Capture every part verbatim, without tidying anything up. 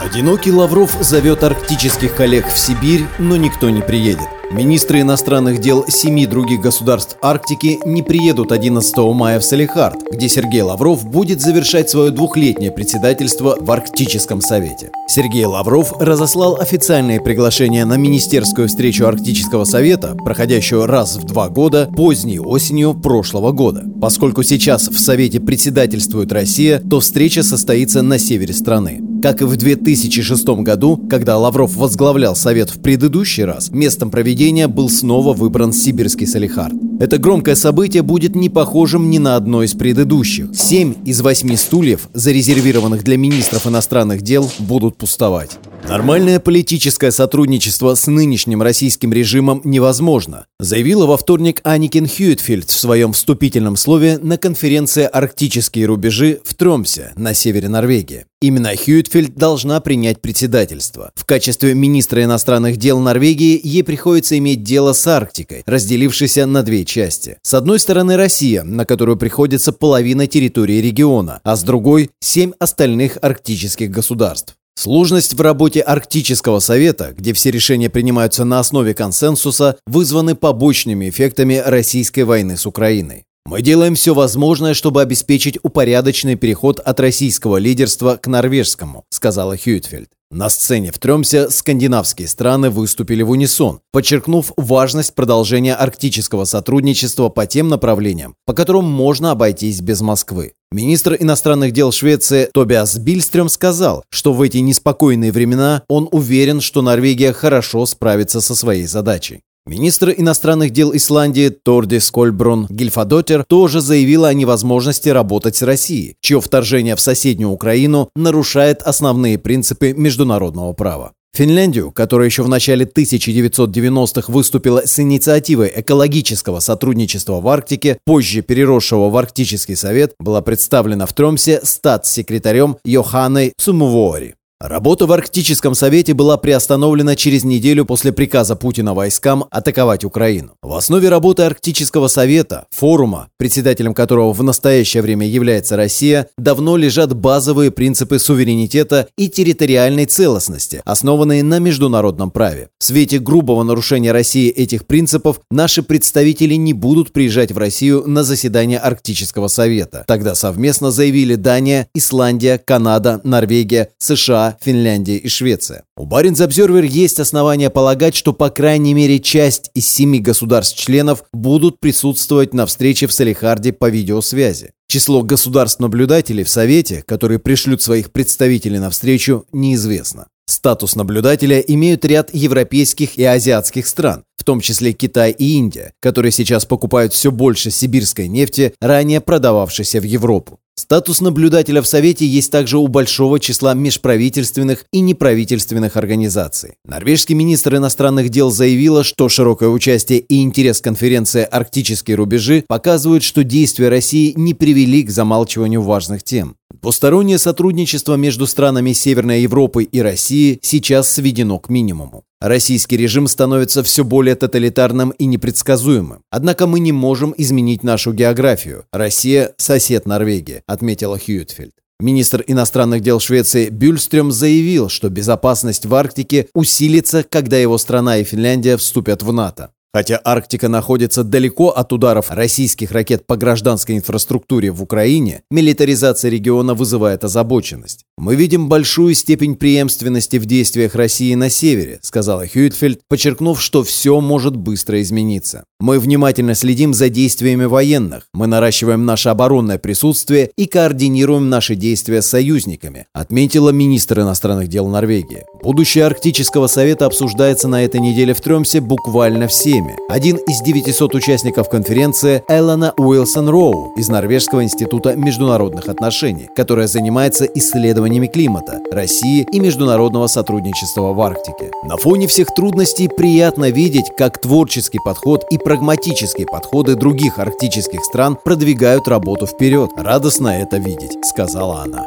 Одинокий Лавров зовет арктических коллег в Сибирь, но никто не приедет. Министры иностранных дел семи других государств Арктики не приедут одиннадцатого мая в Салехард, где Сергей Лавров будет завершать свое двухлетнее председательство в Арктическом Совете. Сергей Лавров разослал официальные приглашения на министерскую встречу Арктического Совета, проходящую раз в два года, поздней осенью прошлого года. Поскольку сейчас в Совете председательствует Россия, то встреча состоится на севере страны. Как и в две тысячи шестом году, когда Лавров возглавлял Совет в предыдущий раз, местом проведения был снова выбран сибирский Салехард. Это громкое событие будет не похожим ни на одно из предыдущих. Семь из восьми стульев, зарезервированных для министров иностранных дел, будут пустовать. Нормальное политическое сотрудничество с нынешним российским режимом невозможно, заявила во вторник Анникен Хюитфельдт в своем вступительном слове на конференции «Арктические рубежи» в Тромсе на севере Норвегии. Именно Хюитфельдт должна принять председательство. В качестве министра иностранных дел Норвегии ей приходится иметь дело с Арктикой, разделившейся на две части. С одной стороны Россия, на которую приходится половина территории региона, а с другой – семь остальных арктических государств. Сложность в работе Арктического совета, где все решения принимаются на основе консенсуса, вызваны побочными эффектами российской войны с Украиной. Мы делаем все возможное, чтобы обеспечить упорядоченный переход от российского лидерства к норвежскому, сказала Хюитфельдт. На сцене в Тромсе скандинавские страны выступили в унисон, подчеркнув важность продолжения арктического сотрудничества по тем направлениям, по которым можно обойтись без Москвы. Министр иностранных дел Швеции Тобиас Билльстрём сказал, что в эти неспокойные времена он уверен, что Норвегия хорошо справится со своей задачей. Министр иностранных дел Исландии Тордис Кольброн Гильфадотер тоже заявила о невозможности работать с Россией, чье вторжение в соседнюю Украину нарушает основные принципы международного права. Финляндию, которая еще в начале тысяча девятьсот девяностых выступила с инициативой экологического сотрудничества в Арктике, позже переросшего в Арктический совет, была представлена в Тромсе статс-секретарем Йоханной Сумвори. Работа в Арктическом совете была приостановлена через неделю после приказа Путина войскам атаковать Украину. В основе работы Арктического совета, форума, председателем которого в настоящее время является Россия, давно лежат базовые принципы суверенитета и территориальной целостности, основанные на международном праве. В свете грубого нарушения России этих принципов наши представители не будут приезжать в Россию на заседание Арктического совета. Тогда совместно заявили Дания, Исландия, Канада, Норвегия, США, Финляндия и Швеция. У Баренц-Обсервер есть основания полагать, что по крайней мере часть из семи государств-членов будут присутствовать на встрече в Салехарде по видеосвязи. Число государств-наблюдателей в Совете, которые пришлют своих представителей на встречу, неизвестно. Статус наблюдателя имеют ряд европейских и азиатских стран, в том числе Китай и Индия, которые сейчас покупают все больше сибирской нефти, ранее продававшейся в Европу. Статус наблюдателя в Совете есть также у большого числа межправительственных и неправительственных организаций. Норвежский министр иностранных дел заявила, что широкое участие и интерес конференции «Арктические рубежи» показывают, что действия России не привели к замалчиванию важных тем. Двустороннее сотрудничество между странами Северной Европы и России сейчас сведено к минимуму. Российский режим становится все более тоталитарным и непредсказуемым. Однако мы не можем изменить нашу географию. Россия – сосед Норвегии, отметила Хюитфельдт. Министр иностранных дел Швеции Билльстрём заявил, что безопасность в Арктике усилится, когда его страна и Финляндия вступят в НАТО. Хотя Арктика находится далеко от ударов российских ракет по гражданской инфраструктуре в Украине, милитаризация региона вызывает озабоченность. «Мы видим большую степень преемственности в действиях России на севере», сказала Хюитфельдт, подчеркнув, что все может быстро измениться. «Мы внимательно следим за действиями военных, мы наращиваем наше оборонное присутствие и координируем наши действия с союзниками», отметила министр иностранных дел Норвегии. Будущее Арктического совета обсуждается на этой неделе в Тромсе буквально всеми. Один из девятисот участников конференции – Элена Уилсон-Роу из Норвежского института международных отношений, которая занимается исследованиями климата, России и международного сотрудничества в Арктике. На фоне всех трудностей приятно видеть, как творческий подход и прагматические подходы других арктических стран продвигают работу вперед. Радостно это видеть, сказала она.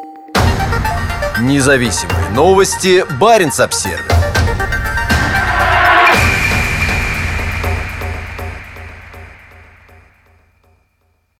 Независимые новости. Баренц-Обсервер.